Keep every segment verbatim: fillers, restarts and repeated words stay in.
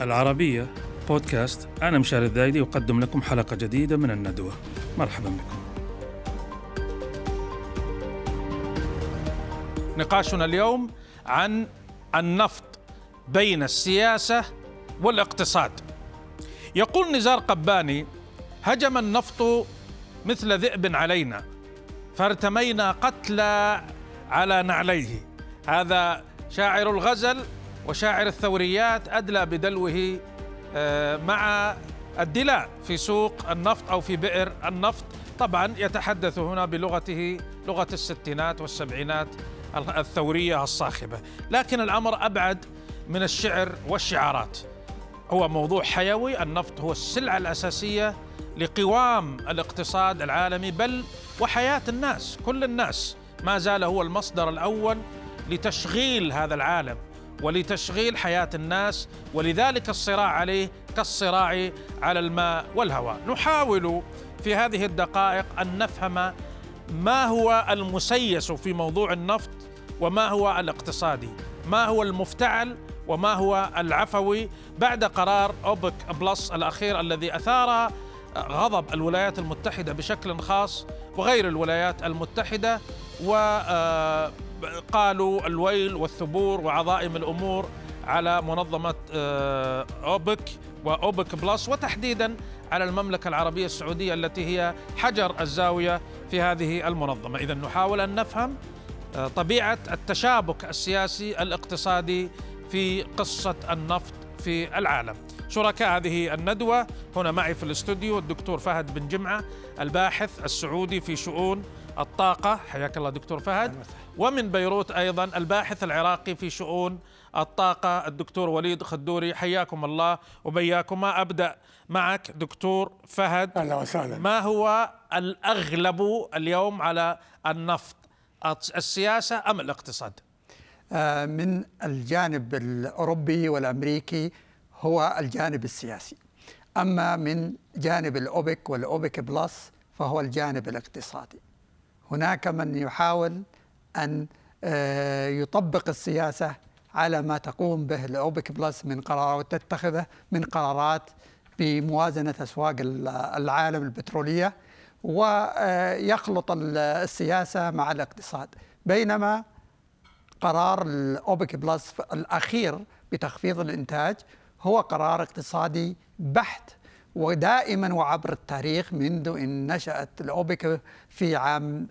العربية بودكاست. أنا مشاري الزايدي أقدم لكم حلقة جديدة من الندوة. مرحبا بكم. نقاشنا اليوم عن النفط بين السياسة والاقتصاد. يقول نزار قباني: هجم النفط مثل ذئب علينا فارتمينا قتلى على نعليه. هذا شاعر الغزل وشاعر الثوريات أدلى بدلوه مع الدلاء في سوق النفط أو في بئر النفط. طبعا يتحدث هنا بلغته، لغة الستينات والسبعينات الثورية الصاخبة، لكن الأمر أبعد من الشعر والشعارات، هو موضوع حيوي. النفط هو السلعة الأساسية لقوام الاقتصاد العالمي بل وحياة الناس، كل الناس، ما زال هو المصدر الأول لتشغيل هذا العالم ولتشغيل حياة الناس، ولذلك الصراع عليه كالصراع على الماء والهواء. نحاول في هذه الدقائق أن نفهم ما هو المسيس في موضوع النفط وما هو الاقتصادي، ما هو المفتعل وما هو العفوي، بعد قرار أوبك بلس الأخير الذي أثار غضب الولايات المتحدة بشكل خاص وغير الولايات المتحدة، وقالوا الويل والثبور وعظائم الأمور على منظمة أوبك وأوبك بلس، وتحديداً على المملكة العربية السعودية التي هي حجر الزاوية في هذه المنظمة. إذن نحاول أن نفهم طبيعة التشابك السياسي الاقتصادي في قصة النفط في العالم. شركاء هذه الندوة هنا معي في الاستوديو الدكتور فهد بن جمعة، الباحث السعودي في شؤون الطاقة. حياك الله دكتور فهد. ومن بيروت أيضا الباحث العراقي في شؤون الطاقة الدكتور وليد خدوري. حياكم الله وبياكما. أبدأ معك دكتور فهد. أهلا وسهلا. ما هو الأغلب اليوم على النفط، السياسة أم الاقتصاد؟ من الجانب الأوروبي والأمريكي هو الجانب السياسي، أما من جانب الأوبك والأوبك بلس فهو الجانب الاقتصادي. هناك من يحاول أن يطبق السياسة على ما تقوم به الأوبك بلس من قرارات تتخذه من قرارات بموازنة أسواق العالم البترولية، ويخلط السياسة مع الاقتصاد. بينما قرار الأوبك بلس الأخير بتخفيض الإنتاج هو قرار اقتصادي بحت، ودائما وعبر التاريخ منذ أن نشأت الأوبك في عام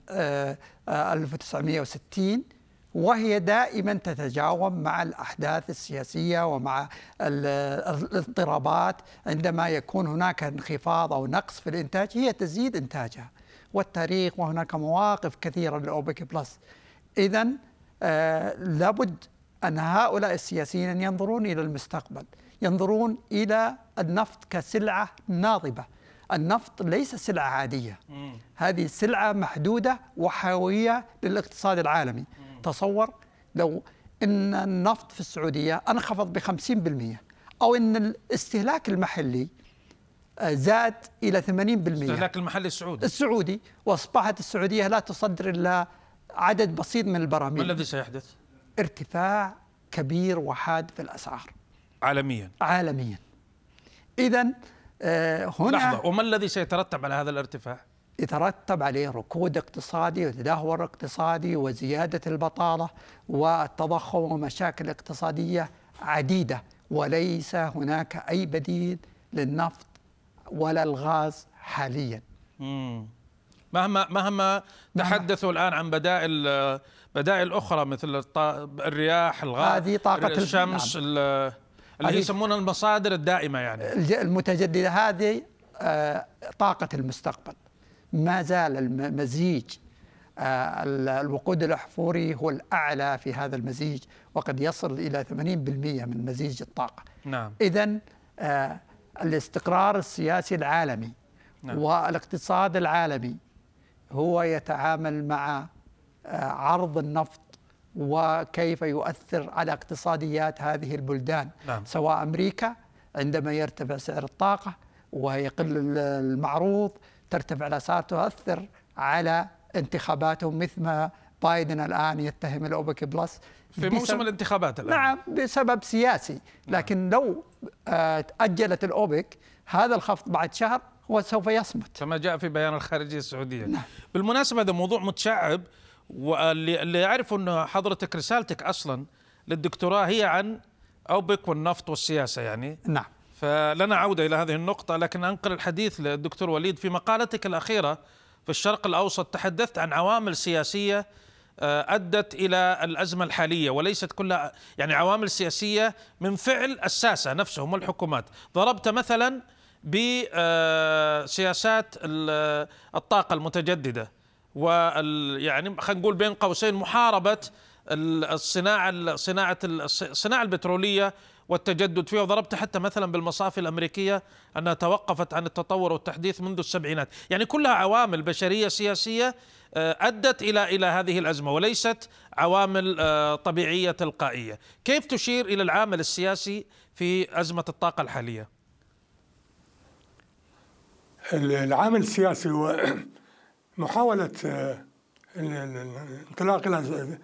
ألف وتسعمائة وستين وهي دائما تتجاوب مع الأحداث السياسية ومع الاضطرابات. عندما يكون هناك انخفاض أو نقص في الإنتاج هي تزيد إنتاجها، والتاريخ وهناك مواقف كثيرة للأوبك بلس. إذن آه لابد أن هؤلاء السياسيين ينظرون إلى المستقبل، ينظرون إلى النفط كسلعة ناضبة. النفط ليس سلعة عادية، هذه سلعة محدودة وحيوية للاقتصاد العالمي. تصور لو أن النفط في السعودية انخفض بخمسين بالمئة، أو أن الاستهلاك المحلي زاد إلى ثمانين بالمئة، الاستهلاك المحلي السعودي السعودي وأصبحت السعودية لا تصدر إلا عدد بسيط من البراميل، ما الذي سيحدث؟ ارتفاع كبير وحاد في الأسعار عالميا عالميا. إذن آه هنا لحظة، وما الذي سيترتب على هذا الارتفاع؟ يترتب عليه ركود اقتصادي وتدهور اقتصادي وزيادة البطالة والتضخم ومشاكل اقتصادية عديدة، وليس هناك أي بديل للنفط ولا الغاز حاليا. مم. مهما مهما تحدثوا الآن عن بدائل بدائل أخرى مثل الرياح، الغاز، هذه طاقة الشمس، نعم. اللي يسمونها المصادر الدائمة يعني المتجددة، هذه طاقة المستقبل. ما زال المزيج الوقود الأحفوري هو الأعلى في هذا المزيج، وقد يصل إلى ثمانين بالمئة من مزيج الطاقة. نعم. إذن الاستقرار السياسي العالمي، نعم. والاقتصاد العالمي هو يتعامل مع عرض النفط وكيف يؤثر على اقتصاديات هذه البلدان، نعم. سواء أمريكا عندما يرتفع سعر الطاقة ويقل المعروض ترتفع الأسعار، تؤثر على انتخاباتهم مثل ما بايدن الآن يتهم الأوبك بلس في موسم الانتخابات الآن. نعم بسبب سياسي، لكن لو أجلت الأوبك هذا الخفض بعد شهر هو سوف يصمت كما جاء في بيان الخارجية السعودية. نعم. بالمناسبة هذا موضوع متشعب، واللي يعرف أن حضرتك رسالتك أصلا للدكتوراه هي عن أوبك والنفط والسياسة يعني. نعم. فلنا عودة إلى هذه النقطة، لكن أنقل الحديث للدكتور وليد. في مقالتك الأخيرة في الشرق الأوسط تحدثت عن عوامل سياسية أدت إلى الأزمة الحالية، وليست كلها يعني عوامل سياسية من فعل الساسة نفسهم والحكومات. ضربت مثلا بسياسات الطاقة المتجددة، ويعني خلينا نقول بين قوسين محاربة الصناعة صناعة الصناعة البترولية والتجدد فيها. وضربت حتى مثلا بالمصافي الأمريكية أنها توقفت عن التطور والتحديث منذ السبعينات. يعني كلها عوامل بشرية سياسية أدت إلى إلى هذه الأزمة، وليست عوامل طبيعية تلقائية. كيف تشير إلى العامل السياسي في أزمة الطاقة الحالية؟ العامل السياسي هو محاولة الانطلاق إلى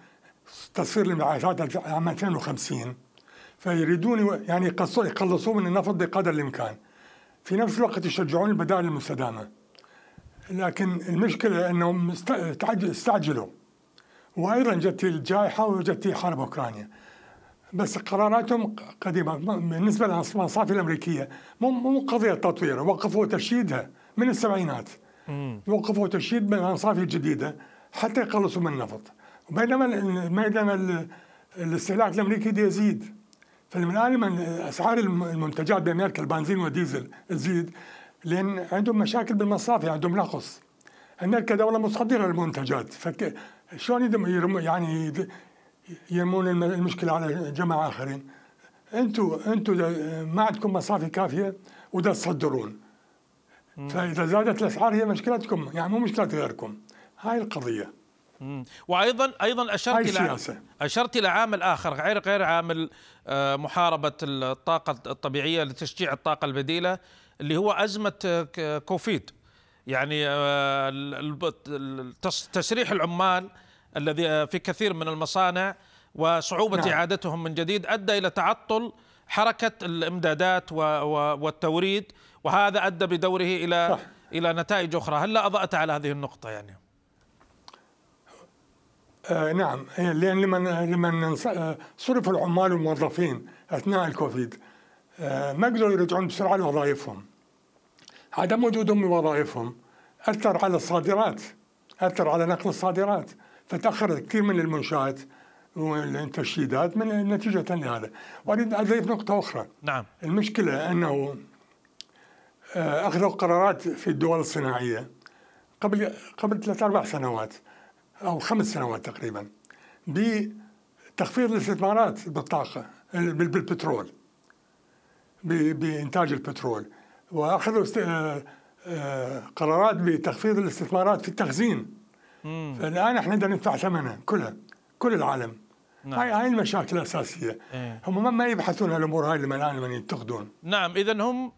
تصفير المبيعات عام ألفين وخمسين، فيريدون يعني يقلصوا من النفط بقدر الإمكان، في نفس الوقت يشجعون البدائل المستدامة. لكن المشكلة أنهم استعجلوا، وأيضا جت الجائحة وجت حرب أوكرانيا. بس قراراتهم قديمة بالنسبة للمصافي الأمريكية، مو قضية تطوير، وقفوا تشييدها من السبعينات، وقفوا تشييد من المصافي الجديدة حتى يقلصوا من النفط، بينما الاستهلاك الأمريكي يزيد. فمن الآن من أسعار المنتجات بأمريكا البنزين والديزل تزيد، لأن عندهم مشاكل بالمصافي، عندهم نقص. أمريكا دولة مصدرة للمنتجات، فشلون يعني يرمون المشكلة على جماعة آخرين؟ أنتوا أنتوا ما عندكم مصافي كافية وده تصدرون، فإذا زادت الأسعار هي مشكلتكم، يعني مو مشكلة غيركم. هاي القضية. وأيضا أيضا أشرت إلى أشرت إلى عامل آخر غير غير عامل محاربة الطاقة الطبيعية لتشجيع الطاقة البديلة، اللي هو أزمة كوفيد. يعني تسريح العمال الذي في كثير من المصانع وصعوبة نعم. إعادتهم من جديد أدى إلى تعطل حركة الإمدادات والتوريد، وهذا أدى بدوره إلى صح. إلى نتائج أخرى. هل لا أضأت على هذه النقطة يعني؟ آه نعم، لأن لمن لمن صرف العمال والموظفين أثناء الكوفيد آه ما قدروا يرجعون بسرعة لوظائفهم. عدم وجودهم بوظائفهم أثر على الصادرات، أثر على نقل الصادرات، فتأخر كثير من المنشآت والتشييدات من نتيجة لهذا. وأريد أضيف نقطة أخرى. نعم. المشكلة أنه آه أخذوا قرارات في الدول الصناعية قبل قبل ثلاث أربع سنوات أو خمس سنوات تقريبا بتخفيض الاستثمارات بالطاقة بالبترول، بإنتاج البترول، وأخذوا است... آ... آ... قرارات بتخفيض الاستثمارات في التخزين. مم. فالآن إحنا بدنا ندفع ثمنها كلها، كل العالم. نعم. هاي هاي المشاكل الأساسية. إيه. هم ما يبحثون عن الأمور هاي اللي الآن من يتخذون. نعم، إذن هم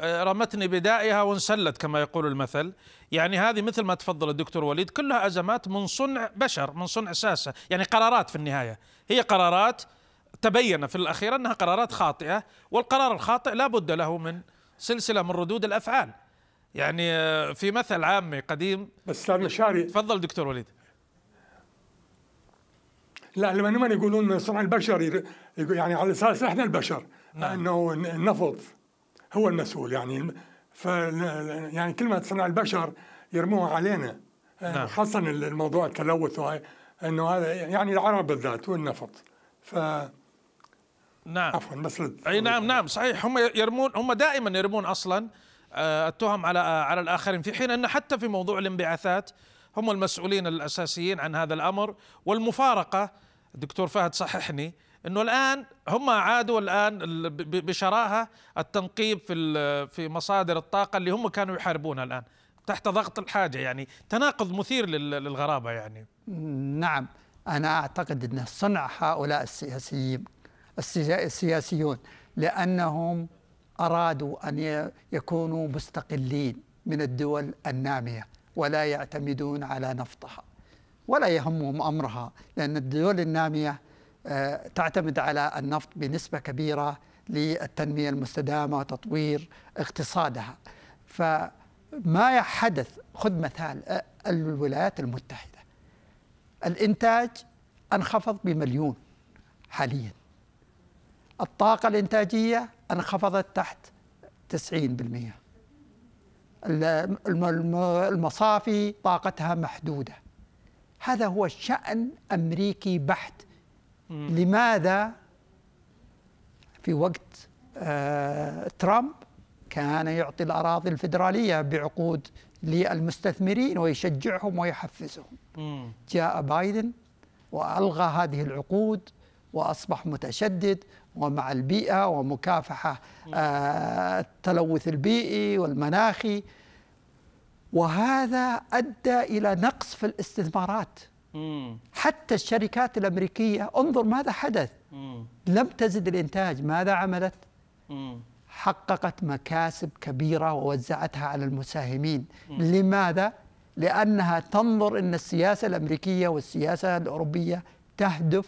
رمتني بدائها وانسلت كما يقول المثل. يعني هذه مثل ما تفضل الدكتور وليد كلها أزمات من صنع بشر، من صنع ساسة، يعني قرارات في النهاية هي قرارات تبين في الأخير أنها قرارات خاطئة، والقرار الخاطئ لا بد له من سلسلة من ردود الأفعال. يعني في مثل عامي قديم بس مشاري. تفضل دكتور وليد. لا، لما ما يقولون من صنع البشر يعني على أساس إحنا البشر. نعم. أنه النفط هو المسؤول، يعني ف يعني كلمة صنع البشر يرموها علينا. نعم. خاصة الموضوع التلوث وهي انه هذا يعني العرب بالذات والنفط. ف نعم عفوا بس اي نعم نعم صحيح، هم يرمون، هم دائما يرمون اصلا التهم على على الاخرين، في حين ان حتى في موضوع الانبعاثات هم المسؤولين الاساسيين عن هذا الامر. والمفارقة دكتور فهد صححني أنه الآن هم عادوا الآن بشراهة التنقيب في في مصادر الطاقة اللي هم كانوا يحاربونها الآن تحت ضغط الحاجة. يعني تناقض مثير للغرابة يعني. نعم، أنا أعتقد أن صنع هؤلاء السياسيين السياسيون لأنهم أرادوا أن يكونوا مستقلين من الدول النامية ولا يعتمدون على نفطها، ولا يهمهم أمرها، لأن الدول النامية تعتمد على النفط بنسبة كبيرة للتنمية المستدامة وتطوير اقتصادها. فما يحدث، خذ مثال الولايات المتحدة، الإنتاج انخفض بمليون حاليا، الطاقة الإنتاجية انخفضت تحت تسعين بالمئة، المصافي طاقتها محدودة. هذا هو شأن أمريكي بحت. م. لماذا في وقت آه ترامب كان يعطي الأراضي الفيدرالية بعقود للمستثمرين ويشجعهم ويحفزهم؟ م. جاء بايدن وألغى هذه العقود وأصبح متشدد ومع البيئة ومكافحة آه التلوث البيئي والمناخي، وهذا أدى إلى نقص في الاستثمارات. مم. حتى الشركات الأمريكية، انظر ماذا حدث، مم. لم تزد الإنتاج، ماذا عملت؟ مم. حققت مكاسب كبيرة ووزعتها على المساهمين. مم. لماذا؟ لأنها تنظر أن السياسة الأمريكية والسياسة الأوروبية تهدف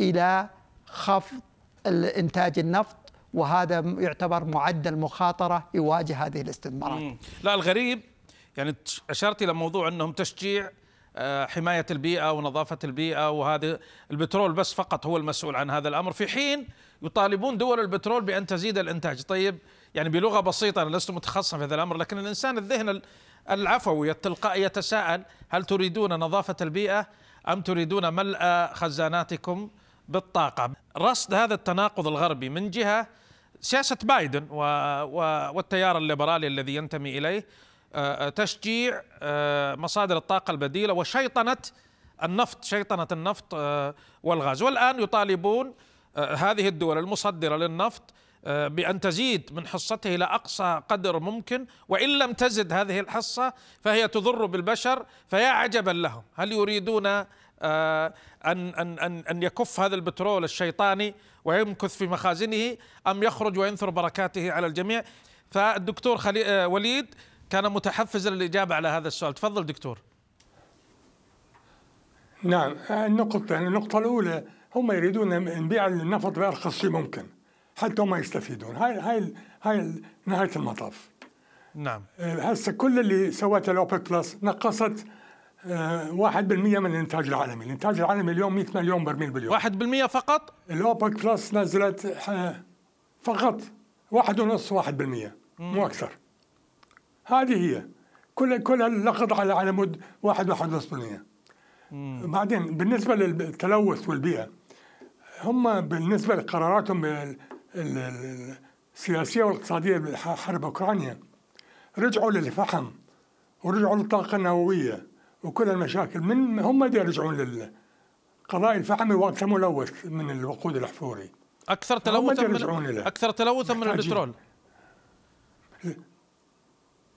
إلى خفض الإنتاج النفط، وهذا يعتبر معدل مخاطرة يواجه هذه الاستثمارات. مم. لا الغريب يعني أشرت إلى موضوع أنهم تشجيع حماية البيئة ونظافة البيئة، وهذا البترول بس فقط هو المسؤول عن هذا الأمر، في حين يطالبون دول البترول بأن تزيد الإنتاج. طيب يعني بلغة بسيطة، أنا لست متخصصا في هذا الأمر، لكن الإنسان الذهن العفوي التلقائي يتساءل، هل تريدون نظافة البيئة أم تريدون ملء خزاناتكم بالطاقة؟ رصد هذا التناقض الغربي من جهة سياسة بايدن والتيار الليبرالي الذي ينتمي إليه، تشجيع مصادر الطاقة البديلة وشيطنة النفط شيطنة النفط والغاز، والآن يطالبون هذه الدول المصدرة للنفط بأن تزيد من حصته إلى أقصى قدر ممكن، وإن لم تزد هذه الحصة فهي تضر بالبشر. فيا عجبا لهم، هل يريدون أن أن أن أن يكف هذا البترول الشيطاني ويمكث في مخازنه، أم يخرج وينثر بركاته على الجميع؟ فالدكتور خلي... وليد كان متحفزا للإجابة على هذا السؤال، تفضل دكتور. نعم، النقطة النقطة الأولى، هم يريدون نبيع النفط بأرخص شيء ممكن حتى هم يستفيدون. هاي هاي هاي نهاية المطاف. نعم. هسه كل اللي سوته الأوبك بلس نقصت واحد بالمئة من الإنتاج العالمي، الإنتاج العالمي اليوم مئة مليون برميل باليوم. واحد بالمئة فقط؟ الأوبك بلس نزلت فقط واحد ونص واحد بالمئة، مو أكثر. هذه هي كل كل اللقط على على مود واحد واحد ونص بالمئة. بعدين بالنسبة للتلوث والبيئة، هم بالنسبة لقراراتهم السياسية والاقتصادية بحرب أوكرانيا رجعوا للفحم ورجعوا للطاقة النووية وكل المشاكل، من هم يرجعون للقضاء الفحمي وأكثر ملوث من الوقود الأحفوري، أكثر تلوثا من أكثر تلوثا من البترول.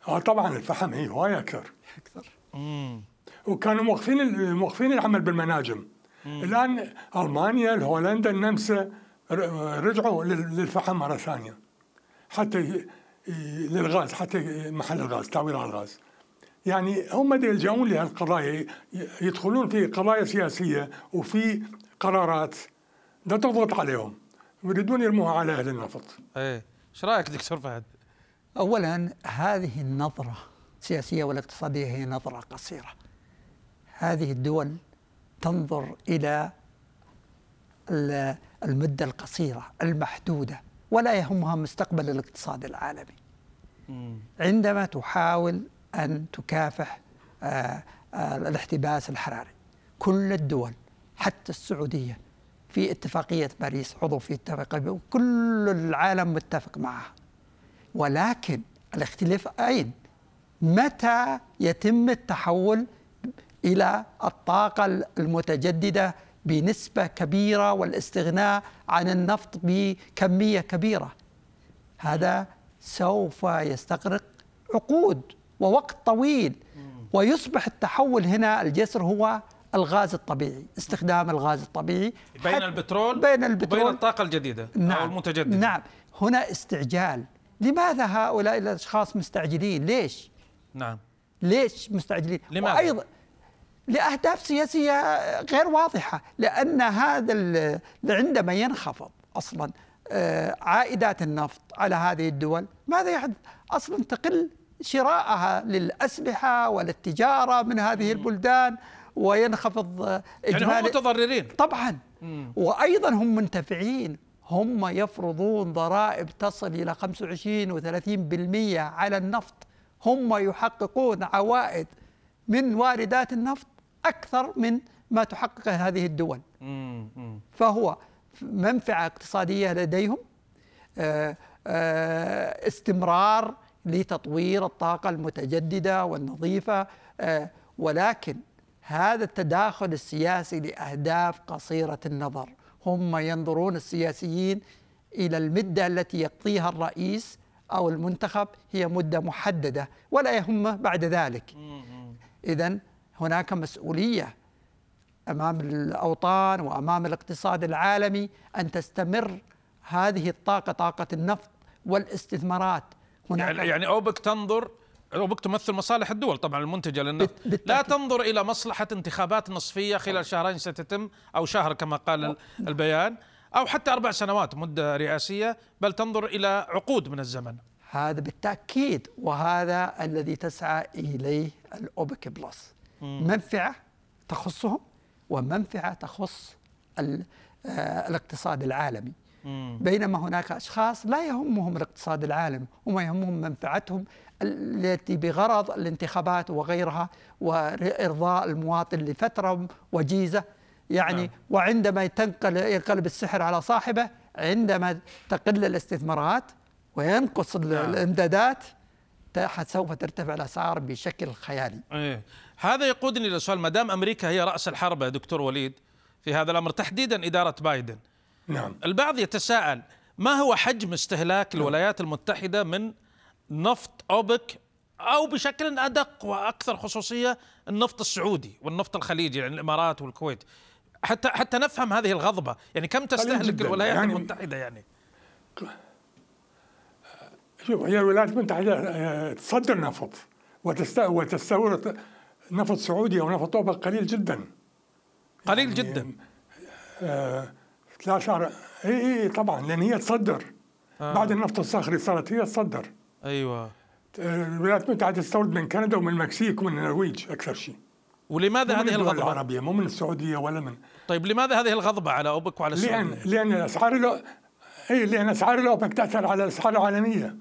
اه طبعا الفحم هي هواي اكثر اكثر امم وكانوا موقفين موقفين العمل بالمناجم. مم. الان المانيا هولندا النمسا رجعوا للفحم مره ثانيه، حتى للغاز، حتى محل الغاز، تعويض على الغاز. يعني هم دي يلجؤون لهالقضايا، يدخلون في قضايا سياسيه وفي قرارات ده تضغط عليهم ويريدون يرموها على اهل النفط. ايه ايش رايك دكتور فهد؟ أولاً هذه النظرة السياسية والاقتصادية هي نظرة قصيرة. هذه الدول تنظر إلى المدة القصيرة المحدودة ولا يهمها مستقبل الاقتصاد العالمي. عندما تحاول أن تكافح الاحتباس الحراري، كل الدول حتى السعودية في اتفاقية باريس عضو في اتفاقية، وكل العالم متفق معها، ولكن الاختلاف أين؟ متى يتم التحول إلى الطاقة المتجددة بنسبة كبيرة والاستغناء عن النفط بكمية كبيرة؟ هذا سوف يستغرق عقود ووقت طويل، ويصبح التحول هنا الجسر هو الغاز الطبيعي، استخدام الغاز الطبيعي بين البترول بين البترول وبين الطاقة الجديدة. نعم. أو المتجددة. نعم، هنا استعجال. لماذا هؤلاء الأشخاص مستعجلين؟ ليش؟ نعم. ليش مستعجلين؟ لماذا؟ وأيضا لأهداف سياسية غير واضحة، لأن هذا عندما ينخفض أصلا عائدات النفط على هذه الدول ماذا يحدث؟ أصلا تقل شرائها للأسلحة والتجارة من هذه البلدان وينخفض إجمالي. يعني هم متضررين طبعا، وأيضا هم منتفعين، هم يفرضون ضرائب تصل إلى خمسة وعشرين وثلاثين بالمئة على النفط، هم يحققون عوائد من واردات النفط أكثر من ما تحققه هذه الدول، فهو منفعة اقتصادية لديهم، استمرار لتطوير الطاقة المتجددة والنظيفة، ولكن هذا التداخل السياسي لأهداف قصيرة النظر. هم ينظرون السياسيين إلى المدة التي يقضيها الرئيس أو المنتخب، هي مدة محددة ولا يهم بعد ذلك. إذن هناك مسؤولية أمام الأوطان وأمام الاقتصاد العالمي أن تستمر هذه الطاقة، طاقة النفط والاستثمارات. هناك يعني أوبك تنظر، أوبك تمثل مصالح الدول طبعا المنتجة للنفط، لا تنظر إلى مصلحة انتخابات نصفية خلال شهرين ستتم أو شهر كما قال البيان، أو حتى أربع سنوات مدة رئاسية، بل تنظر إلى عقود من الزمن. هذا بالتأكيد، وهذا الذي تسعى إليه الأوبك بلس، منفعة تخصهم ومنفعة تخص الاقتصاد العالمي، بينما هناك أشخاص لا يهمهم الاقتصاد العالمي، وما يهمهم منفعتهم التي بغرض الانتخابات وغيرها وإرضاء المواطن لفترة وجيزة. يعني وعندما ينقلب السحر على صاحبه، عندما تقل الاستثمارات وينقص الإمدادات سوف ترتفع الأسعار بشكل خيالي. إيه. هذا يقودني للسؤال، ما دام أمريكا هي رأس الحربة دكتور وليد في هذا الأمر، تحديدا إدارة بايدن، نعم. البعض يتساءل ما هو حجم استهلاك الولايات المتحدة من نفط أوبك، أو بشكل أدق وأكثر خصوصية النفط السعودي والنفط الخليجي، يعني الإمارات والكويت، حتى حتى نفهم هذه الغضبة. يعني كم تستهلك الولايات يعني المتحدة؟ يعني شوف، هي الولايات المتحدة تصدر نفط وتستورد نفط سعودي ونفط أوبك قليل جدا، قليل يعني جدا. آه لا شعر إيه إيه طبعا، لأن هي تصدر آه. بعد النفط الصخري صارت هي تصدر. أيوة، الولايات المتحدة تستورد من كندا ومن المكسيك ومن النرويج أكثر شيء. ولماذا هذه الغضبة؟ العربية مو من السعودية ولا من. طيب لماذا هذه الغضبة على أوبك وعلى السعودية؟ لأن لأن الأسعار لو... إيه لأن أسعار الأوبك تأثر على الأسعار العالمية.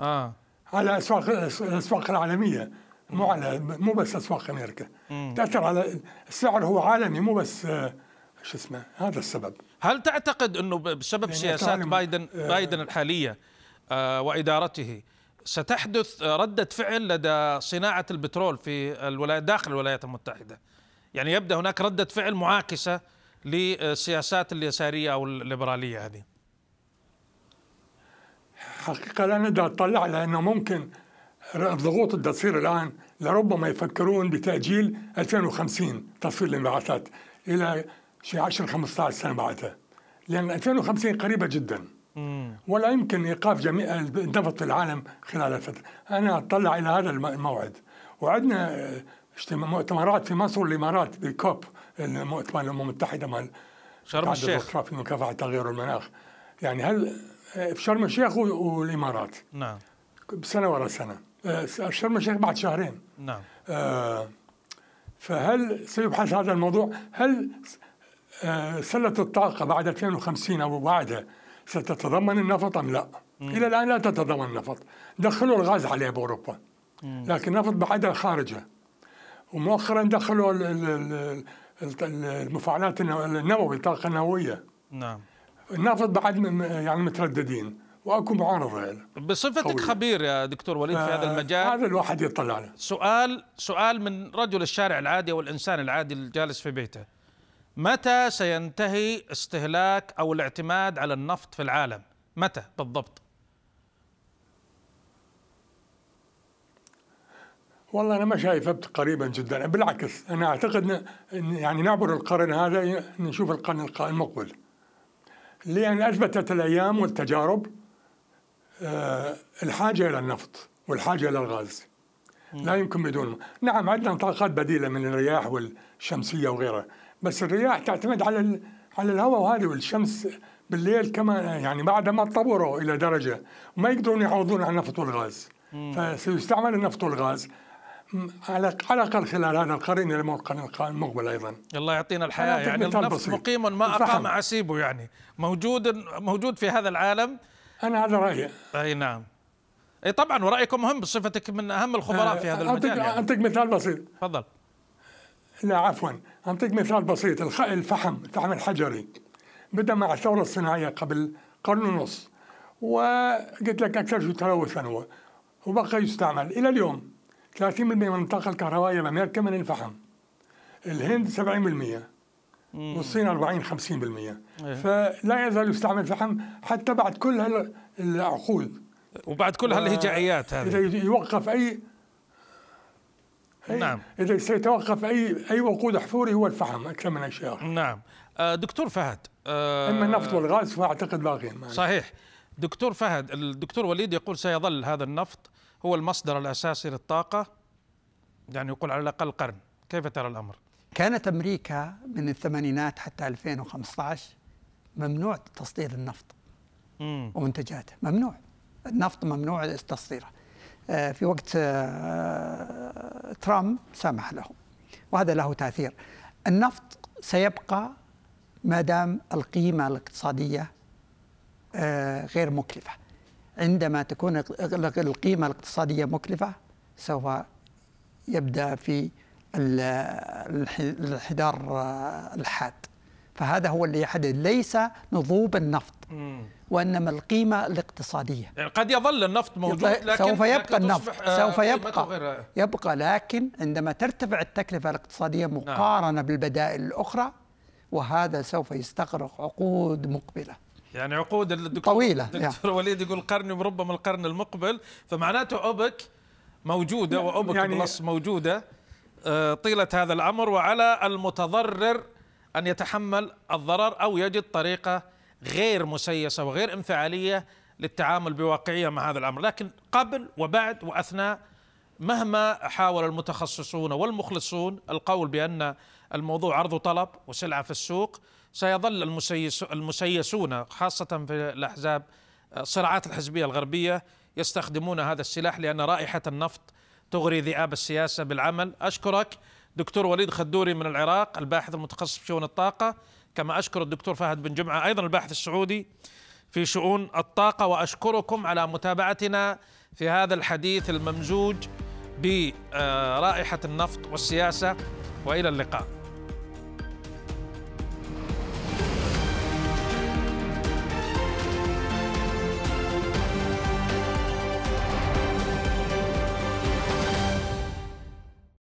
آه. على أسواق الأسواق العالمية، مو على مو بس أسواق أمريكا. مم. تأثر على السعر، هو عالمي مو بس آه... شو اسمه، هذا السبب. هل تعتقد أنه بسبب سياسات بايدن آه... بايدن الحالية آه وإدارته ستحدث ردة فعل لدى صناعة البترول في الولايات داخل الولايات المتحدة؟ يعني يبدأ هناك ردة فعل معاكسة للسياسات اليسارية أو الليبرالية هذه. حقيقة لا نقدر نطلع، لأنه ممكن الضغوط اللي تصير الآن لربما يفكرون بتأجيل ألفين وخمسين تصفير الانبعاثات إلى شيء عشرة خمسة عشر سنة بعدها، لأن ألفين وخمسين قريبة جدا، ولا يمكن إيقاف جميع النفط في العالم خلال فترة. أنا أطلع إلى هذا الموعد، وعندنا مؤتمرات في مصر والإمارات بكوب، المؤتمر الأمم المتحدة مال شرم الشيخ في مكافحة تغير المناخ، يعني هل في شرم الشيخ والإمارات، نعم، سنة ورا سنة. شرم الشيخ بعد شهرين، نعم. آه فهل سيبحث هذا الموضوع؟ هل آه سلة الطاقة بعد ألفين وخمسين أو بعدها ستتضمن النفط أم لا؟ مم. إلى الآن لا تتضمن النفط، دخلوا الغاز عليه بأوروبا، مم. لكن النفط بعدها خارجها، ومؤخرا دخلوا المفاعلات النووية، الطاقة النووية، نعم. النفط بعد يعني مترددين، وأكو معارضة. بصفتك خبير يا دكتور وليد في هذا المجال، هذا الواحد يطلع له سؤال سؤال من رجل الشارع العادي والإنسان العادي الجالس في بيته، متى سينتهي استهلاك أو الاعتماد على النفط في العالم؟ متى بالضبط؟ والله أنا ما شايفه قريبا جدا، بالعكس أنا أعتقد يعني نعبر القرن هذا، نشوف القرن المقبل، لأن أثبتت الأيام والتجارب الحاجة إلى النفط والحاجة إلى الغاز، لا يمكن بدونه. نعم عندنا طاقات بديلة من الرياح والشمسية وغيرها، بس الرياح تعتمد على على الهواء وهذه، والشمس بالليل كمان يعني بعد ما تطوروا إلى درجة وما يقدرون يعوضون عن النفط والغاز، فسيستعمل النفط والغاز على على الأقل خلال هذا القرن إلى المقبل أيضا. الله يعطينا الحياة. يعني النفط مقيم ما أقام عسيبه، يعني موجود موجود في هذا العالم. أنا هذا رأيي. أي نعم. أي طبعا، ورأيكم مهم بصفتك من أهم الخبراء في هذا المجال. يعني أنتج مثال بسيط. تفضل. لا عفوا، أنتج مثال بسيط. الفحم الفحم الحجري بدأ مع الثورة الصناعية قبل قرن ونص، وقلت لك أكثر شيء تلوثا هو، وبقى يستعمل إلى اليوم. ثلاثين بالمئة من الطاقة الكهربائية بأمريكا من الفحم. الهند سبعين بالمئة والصين أربعين خمسين بالمئة. فلا يزال يستعمل فحم حتى بعد كل هالعقود وبعد كل هالهجائيات هذه. إذا يوقف أي نعم إذا سيتوقف أي أي وقود أحفوري هو الفحم أكثر من أي شيء. نعم دكتور فهد، أما النفط والغاز فأعتقد باقين. صحيح دكتور فهد. الدكتور وليد يقول سيظل هذا النفط هو المصدر الأساسي للطاقة، يعني يقول على الأقل قرن. كيف ترى الأمر؟ كانت أمريكا من الثمانينات حتى ألفين وخمسة عشر ممنوع تصدير النفط مم. ومنتجاته. ممنوع النفط، ممنوع تصديره. في وقت ترامب سمح لهم، وهذا له تأثير. النفط سيبقى ما دام القيمة الاقتصادية غير مكلفة. عندما تكون القيمة الاقتصادية مكلفة سوف يبدأ في الانحدار الحاد، فهذا هو اللي يحدد، ليس نضوب النفط وإنما القيمة الاقتصادية. يعني قد يظل النفط موجود لكن سوف يبقى النفط سوف يبقى يبقى لكن عندما ترتفع التكلفة الاقتصادية مقارنة بالبدائل الأخرى، وهذا سوف يستغرق عقود مقبلة. يعني عقود الدكتور طويلة. الدكتور يعني. وليد يقول قرن وربما القرن المقبل، فمعناته أوبك موجودة وأوبك يعني بلس موجودة طيلة هذا الأمر، وعلى المتضرر أن يتحمل الضرر أو يجد طريقة غير مسيسة وغير انفعالية للتعامل بواقعية مع هذا الأمر. لكن قبل وبعد وأثناء، مهما حاول المتخصصون والمخلصون القول بأن الموضوع عرض وطلب وسلعة في السوق، سيظل المسيس المسيسون خاصة في الأحزاب الصراعات الحزبية الغربية يستخدمون هذا السلاح، لأن رائحة النفط تغري ذئاب السياسة بالعمل. أشكرك دكتور وليد خدوري من العراق، الباحث المتخصص في شؤون الطاقة، كما أشكر الدكتور فهد بن جمعة أيضا الباحث السعودي في شؤون الطاقة، وأشكركم على متابعتنا في هذا الحديث الممزوج برائحة النفط والسياسة، وإلى اللقاء.